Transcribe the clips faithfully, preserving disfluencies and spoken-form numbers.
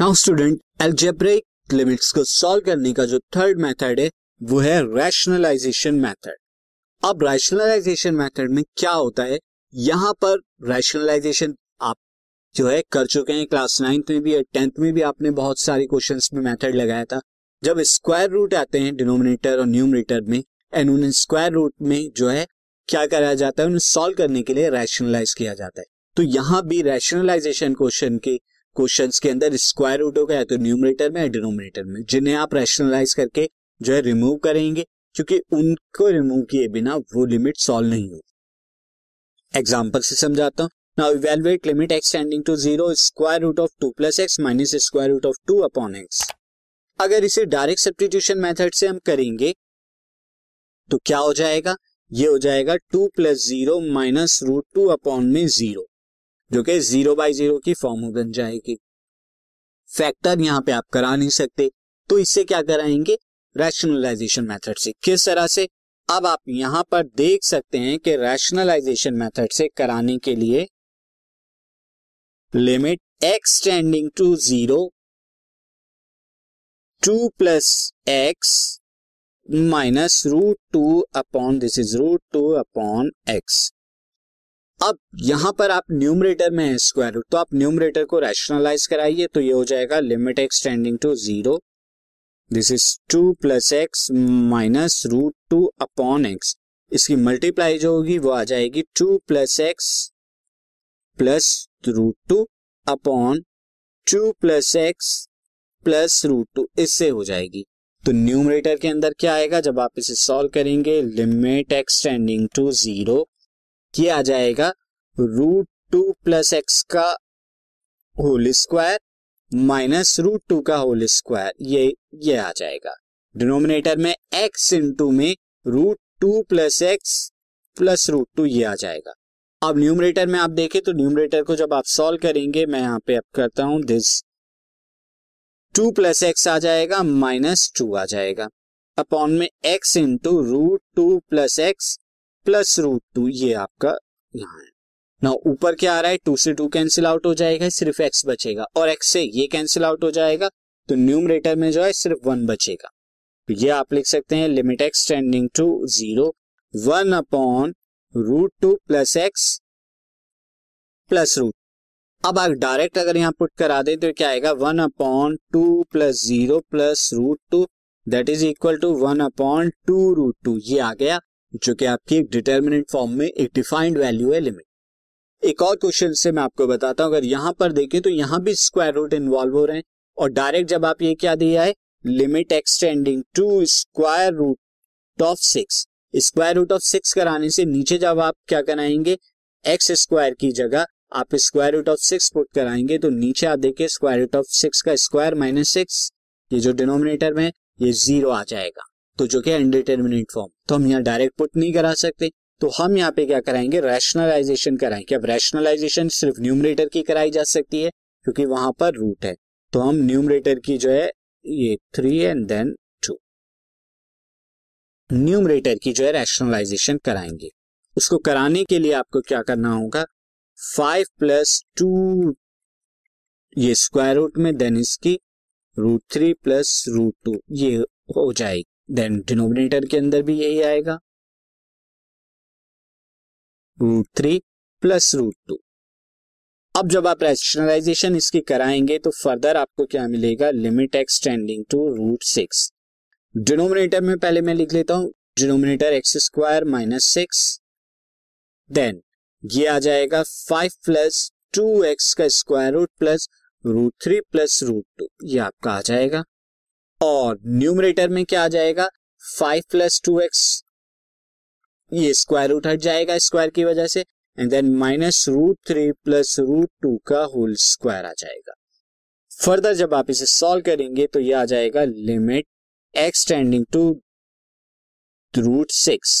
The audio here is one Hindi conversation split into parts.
नाउ स्टूडेंट, अलजेब्रिक लिमिट्स को सॉल्व करने का जो थर्ड मेथड है वो है रैशनलाइजेशन मेथड। अब रैशनलाइजेशन मेथड में क्या होता है, यहाँ पर रैशनलाइजेशन आप जो है कर चुके हैं, क्लास नाइन्थ में भी और टेंथ में भी आपने बहुत सारे क्वेश्चंस में मेथड लगाया था। जब स्क्वायर रूट आते हैं डिनोमिनेटर और न्यूमरेटर में एंड उन्हें स्क्वायर रूट में जो है क्या कराया जाता है, उन्हें सॉल्व करने के लिए रैशनलाइज किया जाता है। तो यहाँ भी रैशनलाइजेशन क्वेश्चन के क्वेश्चंस के अंदर स्क्वायर रूट होगा या तो न्यूमरेटर में या डिनोमिनेटर में, जिन्हें आप रैशनलाइज करके जो है रिमूव करेंगे, क्योंकि उनको रिमूव किए बिना वो लिमिट सॉल्व नहीं होगी। एग्जांपल से समझाता हूं। Now evaluate limit x tending to zero square root of two plus x minus square root of two upon x। अगर इसे डायरेक्ट सब्स्टिट्यूशन मेथड से हम करेंगे तो क्या हो जाएगा, ये हो जाएगा two plus zero minus root two upon में जीरो, जो कि जीरो बाई जीरो की फॉर्म बन जाएगी। फैक्टर यहाँ पे आप करा नहीं सकते, तो इससे क्या कराएंगे, रैशनलाइजेशन मेथड से। किस तरह से, अब आप यहां पर देख सकते हैं कि रैशनलाइजेशन मेथड से कराने के लिए limit x tending to zero two plus x minus root two upon, this is root two upon x. अब यहां पर आप न्यूमरेटर में है स्क्वायर रूट, तो आप न्यूमरेटर को रैशनलाइज कराइए, तो ये हो जाएगा limit x tending to zero, this is two plus x minus root two upon x. इसकी मल्टीप्लाई जो होगी वो आ जाएगी two plus x plus root two upon two plus x plus root two, इससे हो जाएगी। तो न्यूमरेटर के अंदर क्या आएगा, जब आप इसे सॉल्व करेंगे limit x tending to zero, ये आ जाएगा रूट टू प्लस एक्स का whole square minus root two का होल स्क्वायर, ये ये आ जाएगा। डिनोमिनेटर में x इंटू में root two plus x plus root two, ये आ जाएगा। अब न्यूमरेटर में आप देखें तो न्यूमरेटर को जब आप सॉल्व करेंगे, मैं यहाँ पे अब करता हूं दिस, टू प्लस एक्स आ जाएगा माइनस टू आ जाएगा अपॉन में x into root two plus x plus root two, ये आपका यहाँ है। ना ऊपर क्या आ रहा है, टू से टू कैंसिल आउट हो जाएगा, सिर्फ एक्स बचेगा, और एक्स से ये कैंसिल आउट हो जाएगा, तो न्यूमरेटर में जो है सिर्फ वन बचेगा। तो ये आप लिख सकते हैं limit x tending to zero one upon root two plus x plus root. अब आप डायरेक्ट अगर यहाँ पुट करा दें तो क्या आएगा, one upon two plus zero plus root two that is equal to one upon two root two, ये आ गया, जो कि आपकी एक डिटर्मिनेंट फॉर्म में एक डिफाइंड वैल्यू है लिमिट। एक और क्वेश्चन से मैं आपको बताता हूं, अगर यहां पर देखें तो यहां भी स्क्वायर रूट इन्वॉल्व हो रहे हैं, और डायरेक्ट जब आप ये क्या दिया है, limit x tending to square root of six, square root of six कराने से नीचे जब आप क्या कराएंगे, एक्स स्क्वायर की जगह आप square root of six put कराएंगे, तो नीचे आप देखिए स्क्वायर रूट ऑफ सिक्स का स्क्वायर माइनस सिक्स, ये जो डिनोमिनेटर में ये जीरो आ जाएगा, तो जो कि अनडिटर्मिनेट फॉर्म, तो हम यहाँ डायरेक्ट पुट नहीं करा सकते, तो हम यहाँ पे क्या कराएंगे, रैशनलाइजेशन कराएंगे। अब रैशनलाइजेशन सिर्फ न्यूमरेटर की कराई जा सकती है क्योंकि वहां पर रूट है, तो हम न्यूमरेटर की जो है ये three and then two numerator की जो है रैशनलाइजेशन कराएंगे। उसको कराने के लिए आपको क्या करना होगा, फाइव प्लस टू ये स्क्वायर रूट में, देन इसकी root three plus root two, ये हो जाएगी। देन डिनोमिनेटर के अंदर भी यही आएगा root three plus root two. अब जब आप रैशनलाइजेशन इसकी कराएंगे तो फर्दर आपको क्या मिलेगा, limit x tending to root six. Denominator में पहले मैं लिख लेता हूं, denominator x square minus six, then ये आ जाएगा फाइव प्लस टू एक्स का square root plus root three plus root two, ये आपका आ जाएगा। और न्यूमरेटर में क्या आ जाएगा, फाइव प्लस टू एक्स, ये स्क्वायर रूट हट जाएगा स्क्वायर की वजह से, and then minus root three plus root two का होल स्क्वायर आ जाएगा। फर्दर जब आप इसे सॉल्व करेंगे तो ये आ जाएगा limit x tending to root six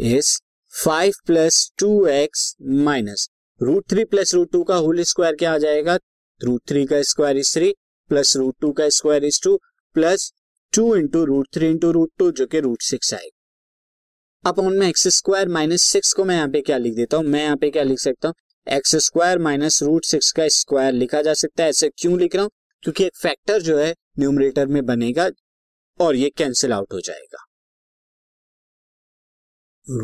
is five plus two x minus root three plus root two का होल स्क्वायर, क्या आ जाएगा, रूट थ्री का square is three plus root two का square is two plus two into root three into root two, जो कि रूट सिक्स आएगा। अपॉन में एक्स स्क्वायर माइनस सिक्स को मैं यहाँ पे क्या लिख देता हूँ, मैं यहाँ पे क्या लिख सकता हूँ, x square minus root six का स्क्वायर लिखा जा सकता है। ऐसे क्यों लिख रहा हूं, क्योंकि एक फैक्टर जो है न्यूमरेटर में बनेगा और ये कैंसिल आउट हो जाएगा।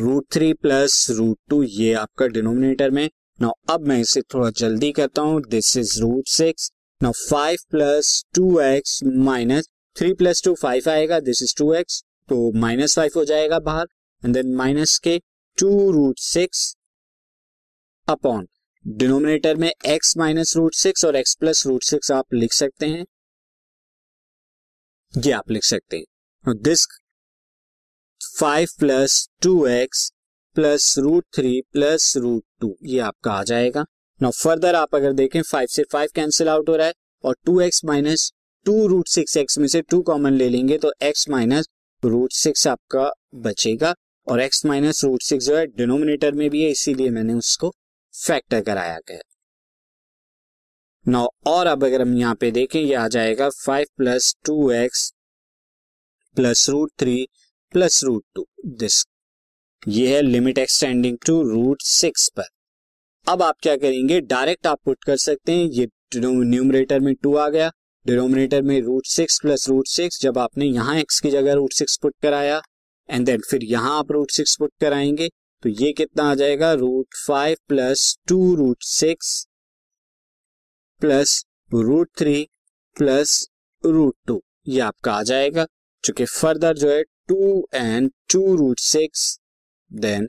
Root three plus root two ये आपका डिनोमिनेटर में। नाउ अब मैं इसे थोड़ा जल्दी करता हूं, this is root six. Now five plus two x minus three plus two five आएगा, दिस इज टू एक्स, तो माइनस फाइव हो जाएगा बाहर, एंड देन माइनस के two root six upon denominator में x माइनस रूट सिक्स और x प्लस रूट सिक्स आप लिख सकते हैं, ये आप लिख सकते हैं। This five plus two x plus root three plus root two ये आपका आ जाएगा। नाउ फर्दर आप अगर देखें फाइव से फाइव कैंसिल आउट हो रहा है और two x minus two root six, x में से टू कॉमन ले लेंगे तो x माइनस रूट सिक्स आपका बचेगा, और x माइनस रूट सिक्स जो है डिनोमिनेटर में भी है, इसीलिए मैंने उसको फैक्टर कराया गया। नाउ और अब अगर हम यहाँ पे देखें ये आ जाएगा five plus two x plus root three plus root two, this ये है limit extending to root six पर। अब आप क्या करेंगे, डायरेक्ट आप पुट कर सकते हैं, ये न्यूमरेटर में टू आ गया, डिनोमिनेटर में root six plus root six, जब आपने यहाँ एक्स की जगह रूट सिक्स पुट कराया एंड देन फिर यहाँ आप रूट सिक्स पुट कराएंगे तो ये कितना आ जाएगा, root five plus two root six plus root three plus root two ये आपका आ जाएगा, चूंकि फर्दर जो है two and two root six, then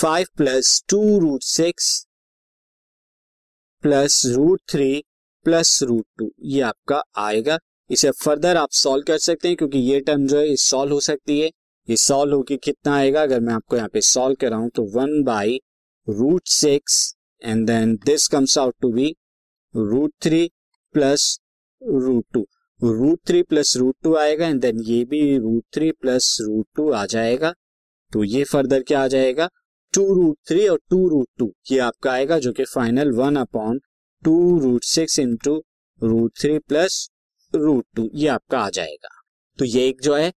five plus two root six plus root three plus root two ये आपका आएगा। इसे फर्दर आप सॉल्व कर सकते हैं क्योंकि ये टर्म जो है ये सॉल्व हो सकती है, ये सॉल्व होके कितना आएगा, अगर मैं आपको यहाँ पे सॉल्व कराऊं तो one by root six and then this comes out to be root three plus root two, root three plus root two आएगा एंड देन ये भी root three plus root two आ जाएगा, तो ये फर्दर क्या आ जाएगा, टू रूट थ्री और टू रूट टू ये आपका आएगा, जो कि final one upon two root six into root three plus root two ये आपका आ जाएगा। तो ये एक जो है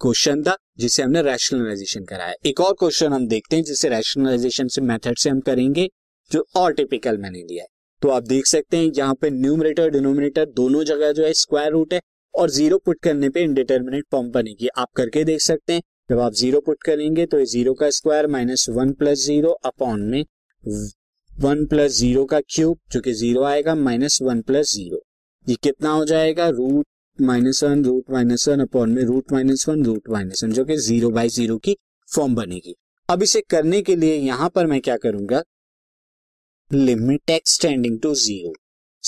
क्वेश्चन था जिसे हमने रैशनलाइजेशन कराया। एक और क्वेश्चन हम देखते हैं जिसे रैशनलाइजेशन से मेथड से हम करेंगे, जो और टिपिकल मैंने लिया है। तो आप देख सकते हैं यहाँ पे न्यूमरेटर डिनोमिनेटर दोनों जगह जो है स्क्वायर रूट है और जीरो पुट करने पे इंडिटरमिनेट फॉर्म बनेगी। आप करके देख सकते हैं, जब आप जीरो पुट करेंगे तो जीरो का square minus one plus zero upon में वन प्लस जीरो का क्यूब जो कि जीरो आएगा माइनस वन प्लस जीरो, ये कितना हो जाएगा, root minus one root minus one upon में root minus one root minus one जो कि जीरो बाई जीरो की फॉर्म बनेगी। अब इसे करने के लिए यहां पर मैं क्या करूंगा, limit extending to zero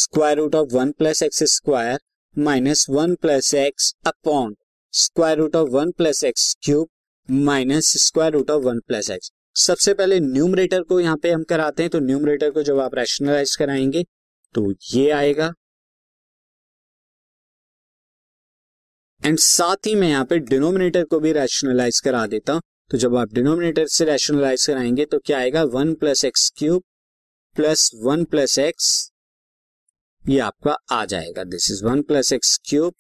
square root of one plus x square minus one plus x upon square root of one plus x cube minus square root of one plus x. सबसे पहले न्यूमरेटर को यहाँ पे हम कराते हैं, तो न्यूमरेटर को जब आप रैशनलाइज कराएंगे तो ये आएगा, एंड साथ ही मैं यहाँ पे डिनोमिनेटर को भी रैशनलाइज करा देता हूँ। तो जब आप डिनोमिनेटर से रैशनलाइज कराएंगे तो क्या आएगा, one plus x cube plus one plus x ये आपका आ जाएगा, this is one plus x cube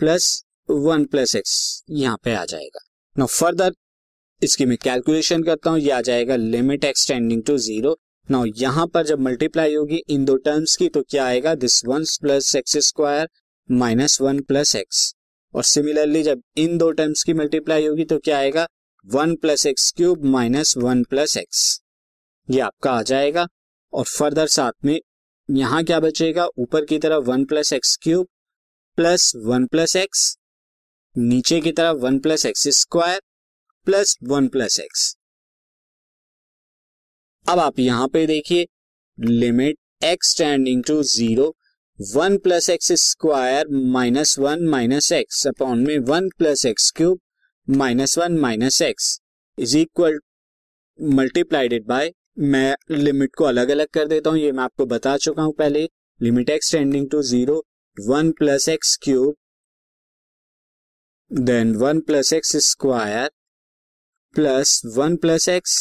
plus one plus x यहाँ पे आ जाएगा। नाउ फर्दर इसकी मैं कैलकुलेशन करता हूँ, ये आ जाएगा limit extending to zero. Now यहाँ पर जब मल्टीप्लाई होगी इन दो टर्म्स की तो क्या आएगा, this one plus x square minus one plus x, और सिमिलरली जब इन दो टर्म्स की मल्टीप्लाई होगी तो क्या आएगा, one plus x cube minus one plus x ये आपका आ जाएगा। और फर्दर साथ में यहाँ क्या बचेगा, ऊपर की तरफ one plus x cube plus one plus x, नीचे की तरफ one plus x square plus one plus x. अब आप यहाँ पे देखिए, limit x tending to zero one plus x square minus one minus x upon में one plus x cube minus one minus x is equal multiplied by, मैं लिमिट को अलग अलग कर देता हूँ, ये मैं आपको बता चुका हूँ पहले, limit x tending to zero one plus x cube then one plus x square plus one plus x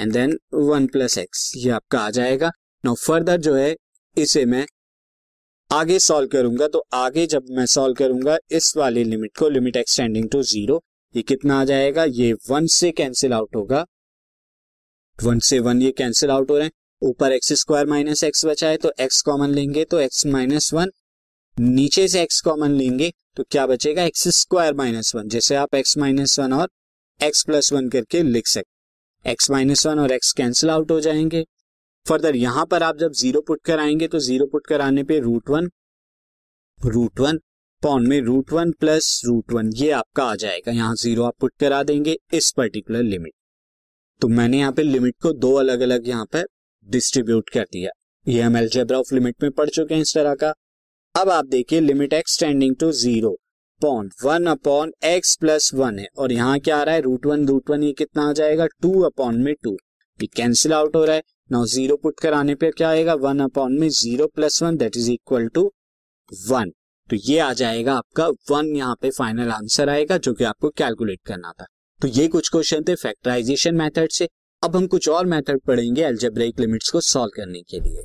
and then one plus x ये आपका आ जाएगा। नाउ फर्दर जो है इसे मैं आगे सॉल्व करूंगा, तो आगे जब मैं सॉल्व करूंगा इस वाली लिमिट को, लिमिट एक्सटेंडिंग टू जीरो, ये कितना आ जाएगा, ये वन से कैंसिल आउट होगा, वन से वन ये कैंसिल आउट हो रहे हैं ऊपर एक्स स्क्वायर माइनस एक्स बचा है तो एक्स कॉमन लेंगे तो एक्स माइनस वन, नीचे से एक्स कॉमन लेंगे तो क्या बचेगा एक्स स्क्वायर माइनस वन, जैसे आप एक्स माइनस वन और एक्स प्लस वन करके लिख सकते। एक्स माइनस वन और एक्स कैंसिल आउट हो जाएंगे। फर्दर यहां पर आप जब जीरो पुट कराएंगे तो जीरो पुट कराने पे root one, root one upon में root one plus root one ये आपका आ जाएगा। यहाँ जीरो आप पुट करा देंगे इस पर्टिकुलर लिमिट, तो मैंने यहाँ पे लिमिट को दो अलग अलग यहाँ पर डिस्ट्रीब्यूट कर दिया। ये हम अलजेब्रा ऑफ लिमिट में पढ़ चुके हैं इस तरह का। अब आप देखिए limit x tending to zero pawn one upon x plus one है और यहाँ क्या आ रहा है रूट वन, रूट वन ये कितना आ जाएगा टू अपॉन में टू, ये कैंसिल आउट हो रहा है। नाउ जीरो पुट कराने पे क्या आएगा वन अपॉन में zero plus one that is equal to one, तो ये आ जाएगा आपका वन, यहाँ पे फाइनल आंसर आएगा जो कि आपको कैलकुलेट करना था। तो ये कुछ क्वेश्चन थे फैक्टराइजेशन मेथड से। अब हम कुछ और मेथड पढ़ेंगे अलजेब्रिक लिमिट्स को सॉल्व करने के लिए।